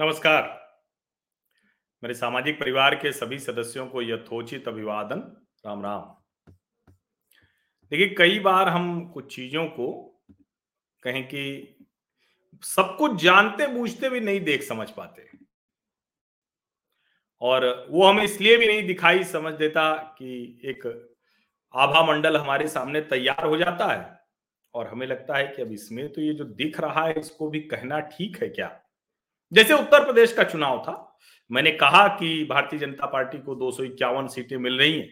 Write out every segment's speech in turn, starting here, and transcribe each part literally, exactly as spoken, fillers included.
नमस्कार। मेरे सामाजिक परिवार के सभी सदस्यों को यथोचित अभिवादन, राम राम। देखिए, कई बार हम कुछ चीजों को कहें कि सब कुछ जानते बूझते भी नहीं देख समझ पाते, और वो हमें इसलिए भी नहीं दिखाई समझ देता कि एक आभा मंडल हमारे सामने तैयार हो जाता है और हमें लगता है कि अब इसमें तो ये जो दिख रहा है इसको भी कहना ठीक है क्या। जैसे उत्तर प्रदेश का चुनाव था, मैंने कहा कि भारतीय जनता पार्टी को दो सौ इक्यावन सीटें मिल रही हैं,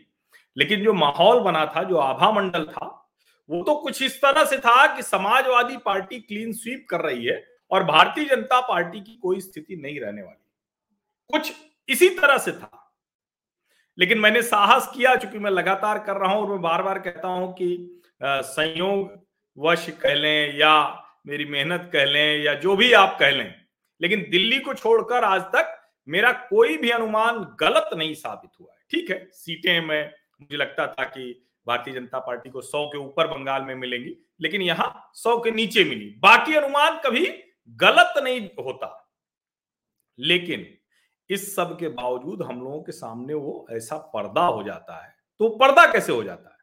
लेकिन जो माहौल बना था, जो आभा मंडल था, वो तो कुछ इस तरह से था कि समाजवादी पार्टी क्लीन स्वीप कर रही है और भारतीय जनता पार्टी की कोई स्थिति नहीं रहने वाली, कुछ इसी तरह से था। लेकिन मैंने साहस किया, चूंकि मैं लगातार कर रहा हूं और मैं बार बार कहता हूं कि संयोगवश कह लें या मेरी मेहनत कह लें या जो भी आप कह लें, लेकिन दिल्ली को छोड़कर आज तक मेरा कोई भी अनुमान गलत नहीं साबित हुआ है। ठीक है, सीटें में मुझे लगता था कि भारतीय जनता पार्टी को सौ के ऊपर बंगाल में मिलेंगी, लेकिन यहां सौ के नीचे मिली। बाकी अनुमान कभी गलत नहीं होता, लेकिन इस सब के बावजूद हम लोगों के सामने वो ऐसा पर्दा हो जाता है। तो पर्दा कैसे हो जाता है?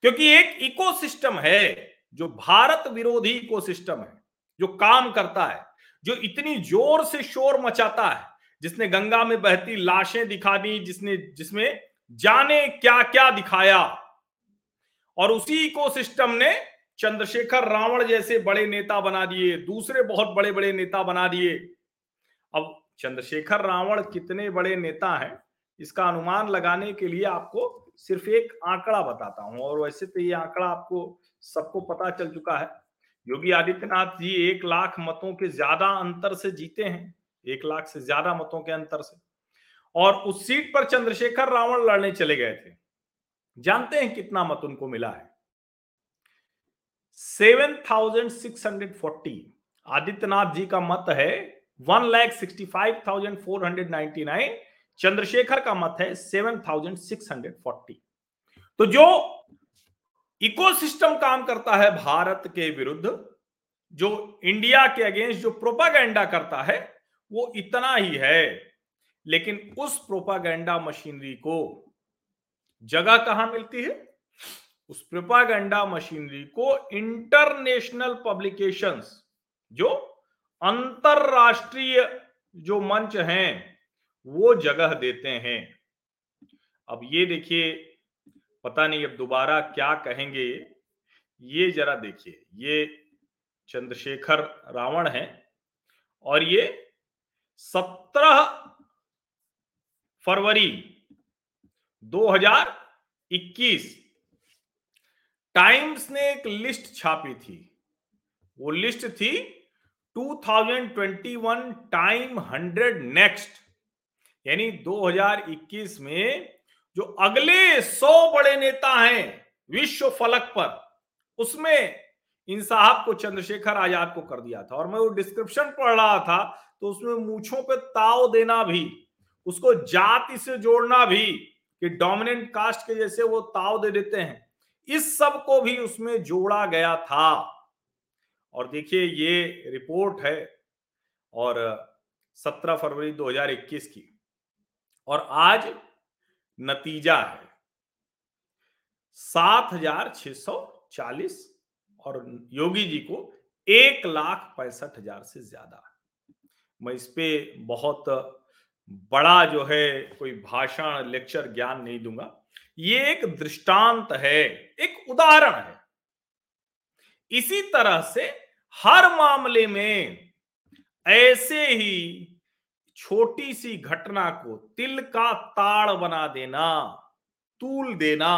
क्योंकि एक इकोसिस्टम है जो भारत विरोधी इकोसिस्टम है, जो काम करता है, जो इतनी जोर से शोर मचाता है, जिसने गंगा में बहती लाशें दिखा दी, जिसने जिसमें जाने क्या क्या दिखाया। और उसी इकोसिस्टम ने चंद्रशेखर रावण जैसे बड़े नेता बना दिए, दूसरे बहुत बड़े बड़े नेता बना दिए। अब चंद्रशेखर रावण कितने बड़े नेता हैं, इसका अनुमान लगाने के लिए आपको सिर्फ एक आंकड़ा बताता हूं, और वैसे तो ये आंकड़ा आपको सबको पता चल चुका है। योगी आदित्यनाथ जी एक लाख मतों के ज्यादा अंतर से जीते हैं, एक लाख से ज्यादा मतों के अंतर से, और उस सीट पर चंद्रशेखर रावण लड़ने चले गए थे। जानते हैं कितना मत उनको मिला है? Seven thousand six hundred forty. Adityanath ji का मत है one lakh sixty five thousand four hundred ninety nine, Chandrashekhar का मत है seven thousand six hundred forty. तो जो इकोसिस्टम काम करता है भारत के विरुद्ध, जो इंडिया के अगेंस्ट जो प्रोपागेंडा करता है, वो इतना ही है। लेकिन उस प्रोपागेंडा मशीनरी को जगह कहां मिलती है? उस प्रोपागेंडा मशीनरी को इंटरनेशनल पब्लिकेशंस, जो अंतरराष्ट्रीय जो मंच हैं, वो जगह देते हैं। अब ये देखिए, पता नहीं अब दोबारा क्या कहेंगे, ये जरा देखिए, ये चंद्रशेखर रावण है और ये सत्रह फरवरी दो हजार इक्कीस टाइम्स ने एक लिस्ट छापी थी। वो लिस्ट थी two thousand twenty one time hundred next, यानी दो हजार इक्कीस में जो अगले सौ बड़े नेता हैं विश्व फलक पर, उसमें इन साहब को चंद्रशेखर आजाद को कर दिया था। और मैं वो डिस्क्रिप्शन पढ़ रहा था तो उसमें मूंछों पे ताव देना भी, उसको जाति से जोड़ना भी, कि डोमिनेंट कास्ट के जैसे वो ताव दे देते हैं, इस सब को भी उसमें जोड़ा गया था। और देखिए, ये रिपोर्ट है और सत्रह फरवरी दो हजार इक्कीस की, और आज नतीजा है सात हजार छह सौ चालीस, और योगी जी को एक लाख पैंसठ हजार से ज्यादा। मैं इस पे बहुत बड़ा जो है कोई भाषण लेक्चर ज्ञान नहीं दूंगा। ये एक दृष्टांत है, एक उदाहरण है। इसी तरह से हर मामले में ऐसे ही छोटी सी घटना को तिल का ताड़ बना देना, तूल देना,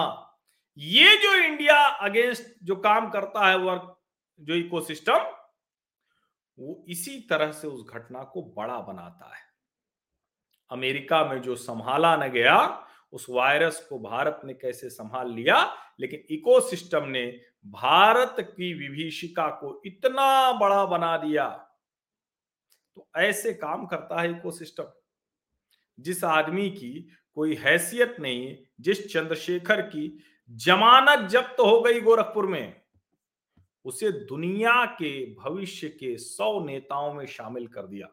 ये जो इंडिया अगेंस्ट जो काम करता है वर्क जो इकोसिस्टम, वो इसी तरह से उस घटना को बड़ा बनाता है। अमेरिका में जो संभाला न गया, उस वायरस को भारत ने कैसे संभाल लिया, लेकिन इकोसिस्टम ने भारत की विभीषिका को इतना बड़ा बना दिया। तो ऐसे काम करता है इकोसिस्टम। जिस आदमी की कोई हैसियत नहीं, जिस चंद्रशेखर की जमानत जब्त हो गई गोरखपुर में, उसे दुनिया के भविष्य के सौ नेताओं में शामिल कर दिया।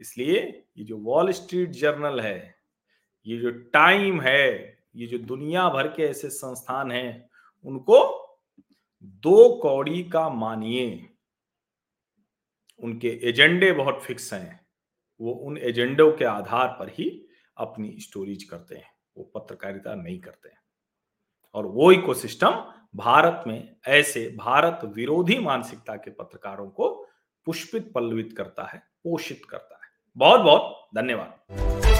इसलिए ये जो वॉल स्ट्रीट जर्नल है, ये जो टाइम है, ये जो दुनिया भर के ऐसे संस्थान हैं, उनको दो कौड़ी का मानिए। उनके एजेंडे बहुत फिक्स हैं, वो उन एजेंडों के आधार पर ही अपनी स्टोरीज करते हैं, वो पत्रकारिता नहीं करते हैं। और वो इकोसिस्टम भारत में ऐसे भारत विरोधी मानसिकता के पत्रकारों को पुष्पित पल्लवित करता है, पोषित करता है। बहुत बहुत धन्यवाद।